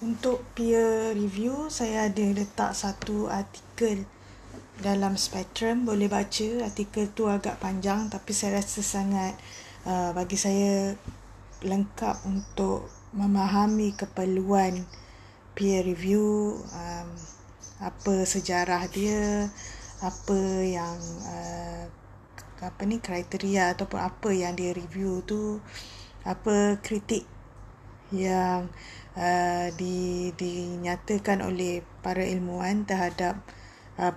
Untuk peer review, saya ada letak satu artikel dalam Spectrum. Boleh baca, artikel tu agak panjang tapi saya rasa sangat bagi saya lengkap untuk memahami keperluan peer review, apa sejarah dia, apa yang kriteria ataupun apa yang dia review tu, apa kritik yang dinyatakan oleh para ilmuwan terhadap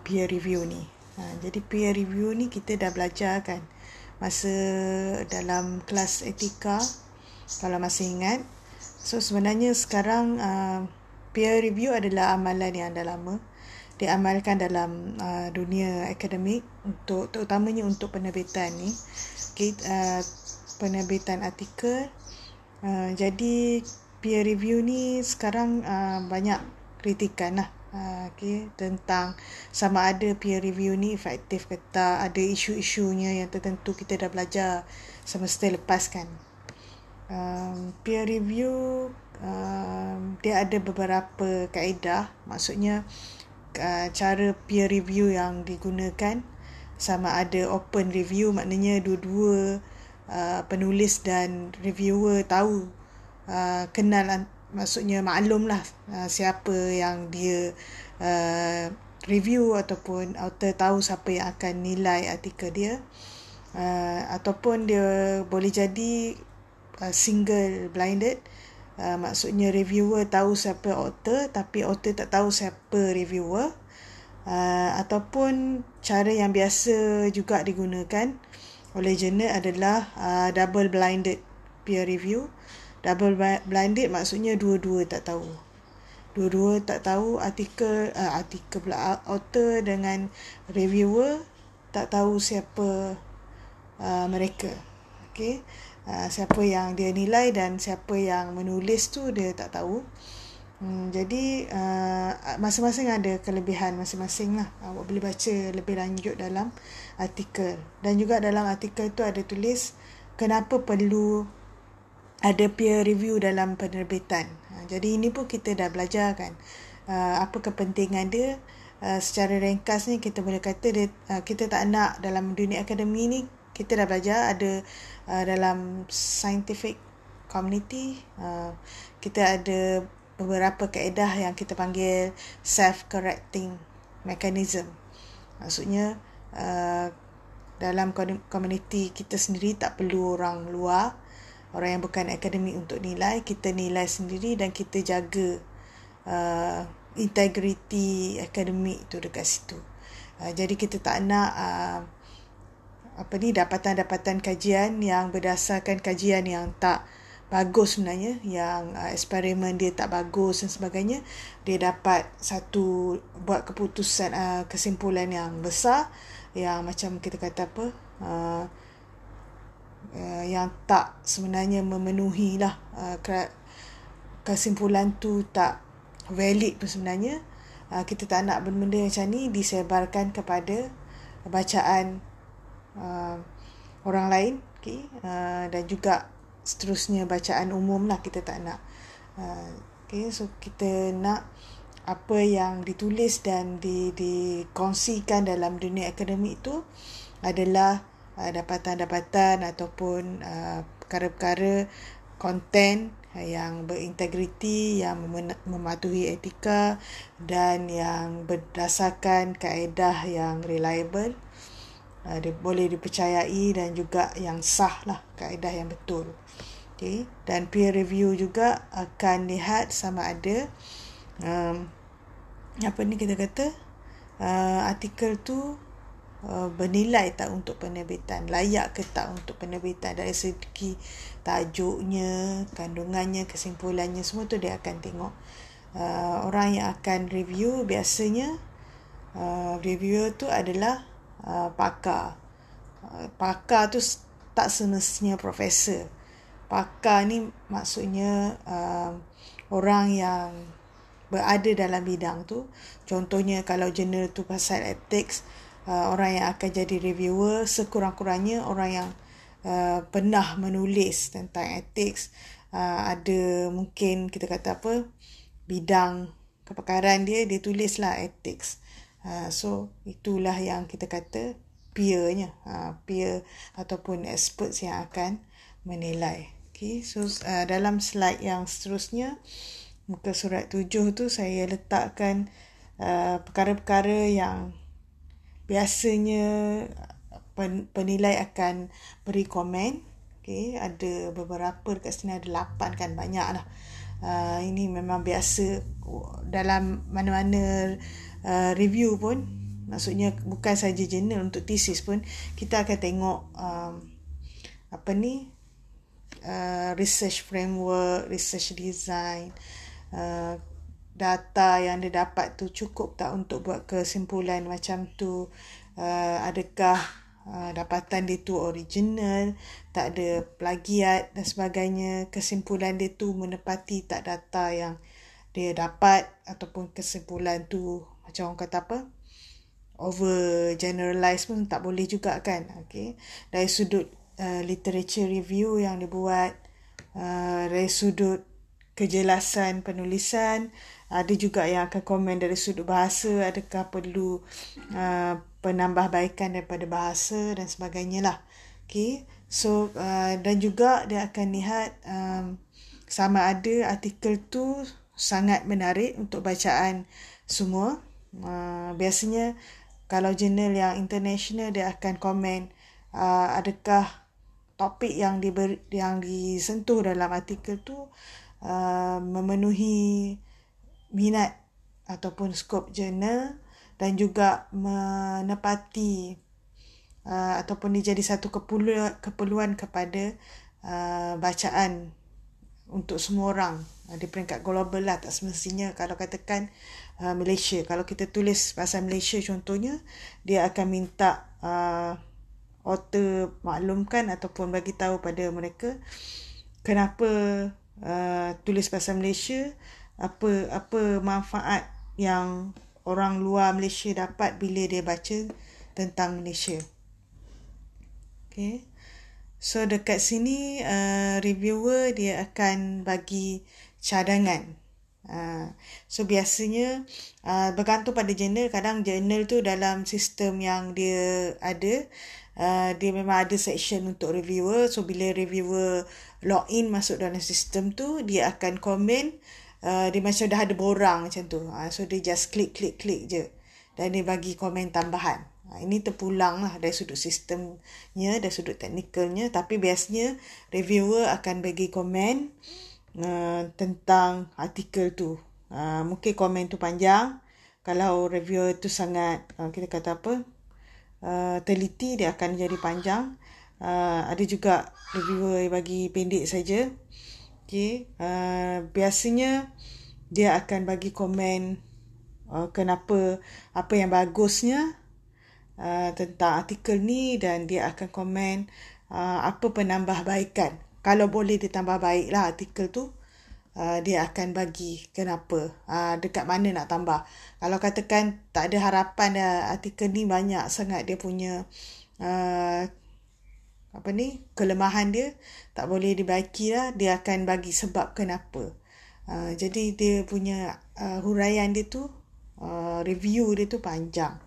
peer review ni. Jadi peer review ni kita dah belajar kan masa dalam kelas etika, kalau masih ingat. So sebenarnya sekarang peer review adalah amalan yang dah lama diamalkan dalam dunia akademik, untuk terutamanya untuk penerbitan ni, penerbitan artikel. Jadi peer review ni sekarang banyak kritikan lah tentang sama ada peer review ni efektif ke tak, ada isu-isunya yang tertentu kita dah belajar semester lepas kan. Peer review dia ada beberapa kaedah, maksudnya cara peer review yang digunakan, sama ada open review maknanya dua-dua penulis dan reviewer tahu, kenal, maksudnya maklumlah siapa yang dia review ataupun author tahu siapa yang akan nilai artikel dia, ataupun dia boleh jadi single blinded, maksudnya reviewer tahu siapa author tapi author tak tahu siapa reviewer, ataupun cara yang biasa juga digunakan oleh jurnal adalah double blinded peer review. Double blinded maksudnya dua-dua tak tahu artikel, artikel pula, author dengan reviewer tak tahu siapa mereka. Okey, siapa yang dia nilai dan siapa yang menulis tu dia tak tahu. Jadi masing-masing ada kelebihan masing-masing lah. Awak boleh baca lebih lanjut dalam artikel. Dan juga dalam artikel tu ada tulis kenapa perlu ada peer review dalam penerbitan. Jadi ini pun kita dah belajar kan, apa kepentingan dia. Secara ringkasnya kita boleh kata dia, kita tak nak dalam dunia akademik ni, kita dah belajar ada dalam scientific community, kita ada beberapa kaedah yang kita panggil self-correcting mechanism. Maksudnya dalam community kita sendiri tak perlu orang luar, orang yang bukan akademik untuk nilai, kita nilai sendiri dan kita jaga integriti akademik tu dekat situ. Jadi kita tak nak dapatan-dapatan kajian yang berdasarkan kajian yang tak bagus sebenarnya, yang eksperimen dia tak bagus dan sebagainya, dia dapat buat keputusan, kesimpulan yang besar, yang macam kita kata yang tak sebenarnya memenuhi lah, kesimpulan tu tak valid pun sebenarnya. Kita tak nak benda macam ni disebarkan kepada bacaan orang lain, okay? Dan juga seterusnya bacaan umum lah kita tak nak. Okay, so kita nak apa yang ditulis dan dikongsikan dalam dunia akademik tu adalah dapatan-dapatan ataupun perkara-perkara konten yang berintegriti, yang mematuhi etika dan yang berdasarkan kaedah yang reliable, boleh dipercayai dan juga yang sah lah, kaedah yang betul. Okay. Dan peer review juga akan lihat sama ada artikel tu bernilai tak untuk penerbitan, layak ke tak untuk penerbitan, dari segi tajuknya, kandungannya, kesimpulannya, semua tu dia akan tengok. Orang yang akan review biasanya reviewer tu adalah pakar. Pakar tu tak semestinya profesor. Pakar ni maksudnya orang yang berada dalam bidang tu. Contohnya kalau jurnal tu pasal ethics, orang yang akan jadi reviewer sekurang-kurangnya orang yang pernah menulis tentang ethiks, ada mungkin kita kata bidang kepakaran dia, dia tulislah ethics. So itulah yang kita kata peer-nya, peer ataupun experts yang akan menilai. Okay, so dalam slide yang seterusnya, muka surat 7 tu saya letakkan perkara-perkara yang biasanya penilai akan beri komen. Okay, ada beberapa dekat sini, ada 8 kan, banyak lah. Ini memang biasa dalam mana-mana review pun, maksudnya bukan saja jurnal, untuk thesis pun kita akan tengok research framework, research design, data yang dia dapat tu cukup tak untuk buat kesimpulan macam tu, adakah dapatan dia tu original, tak ada plagiat dan sebagainya, kesimpulan dia tu menepati tak data yang dia dapat, ataupun kesimpulan tu macam orang kata apa, over generalize pun tak boleh juga kan. Okay, dari sudut literature review yang dibuat, dari sudut kejelasan penulisan, ada juga yang akan komen dari sudut bahasa, adakah perlu penambahbaikan daripada bahasa dan sebagainya lah. Okay, so dan juga dia akan lihat sama ada artikel tu sangat menarik untuk bacaan semua. Biasanya kalau jurnal yang international, dia akan komen adakah topik yang disentuh dalam artikel tu memenuhi minat ataupun skop jurnal, dan juga menepati ataupun dia jadi satu keperluan kepada bacaan untuk semua orang di peringkat global lah. Tak semestinya kalau katakan Malaysia, kalau kita tulis pasal Malaysia contohnya, dia akan minta author maklumkan ataupun bagi tahu pada mereka kenapa tulis pasal Malaysia, apa manfaat yang orang luar Malaysia dapat bila dia baca tentang Malaysia. Okay, so dekat sini reviewer dia akan bagi cadangan. So biasanya bergantung pada jurnal. Kadang jurnal tu dalam sistem yang dia ada, dia memang ada section untuk reviewer. So bila reviewer login masuk dalam sistem tu, dia akan komen, dia macam dah ada borang macam tu. So dia just klik je, dan dia bagi komen tambahan. Ini terpulang lah dari sudut sistemnya, dari sudut teknikalnya. Tapi biasanya reviewer akan bagi komen tentang artikel tu. Mungkin komen tu panjang. Kalau reviewer tu sangat kita kata apa, teliti, dia akan jadi panjang. Ada juga reviewer yang bagi pendek saja. Okay, biasanya dia akan bagi komen kenapa, apa yang bagusnya tentang artikel ni, dan dia akan komen apa penambahbaikan. Kalau boleh ditambah baiklah artikel tu, dia akan bagi kenapa, dekat mana nak tambah. Kalau katakan tak ada harapan artikel ni banyak sangat dia punya kelemahan dia, tak boleh dibaiki lah, dia akan bagi sebab kenapa. Jadi dia punya huraian dia tu, review dia tu panjang.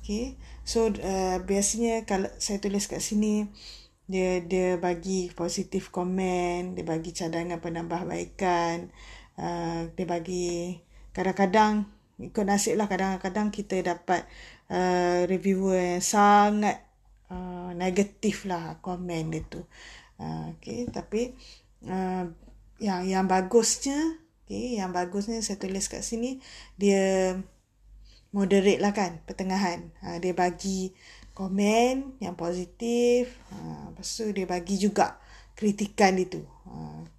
Okay, so biasanya kalau saya tulis kat sini, dia bagi positif komen, dia bagi cadangan penambahbaikan, dia bagi kadang-kadang ikut nasib lah. Kadang-kadang kita dapat reviewer yang sangat negatif lah komen dia tu. Okay, tapi yang bagusnya, okay, yang bagusnya saya tulis kat sini, dia moderate lah kan, pertengahan. Dia bagi komen yang positif, lepas tu dia bagi juga kritikan dia tu.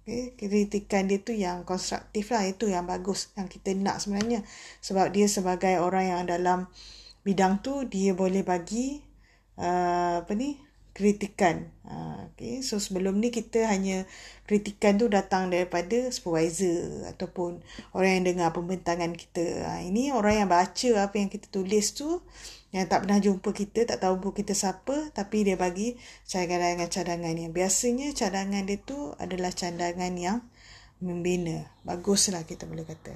Okay, kritikan dia tu yang konstruktif lah, itu yang bagus, yang kita nak sebenarnya. Sebab dia sebagai orang yang dalam bidang tu, dia boleh bagi kritikan. Okay, so sebelum ni kita hanya kritikan tu datang daripada supervisor ataupun orang yang dengar pembentangan kita. Ini orang yang baca apa yang kita tulis tu, yang tak pernah jumpa kita, tak tahu kita siapa, tapi dia bagi cadangan-cadangan yang biasanya cadangan dia tu adalah cadangan yang membina. Baguslah kita boleh kata.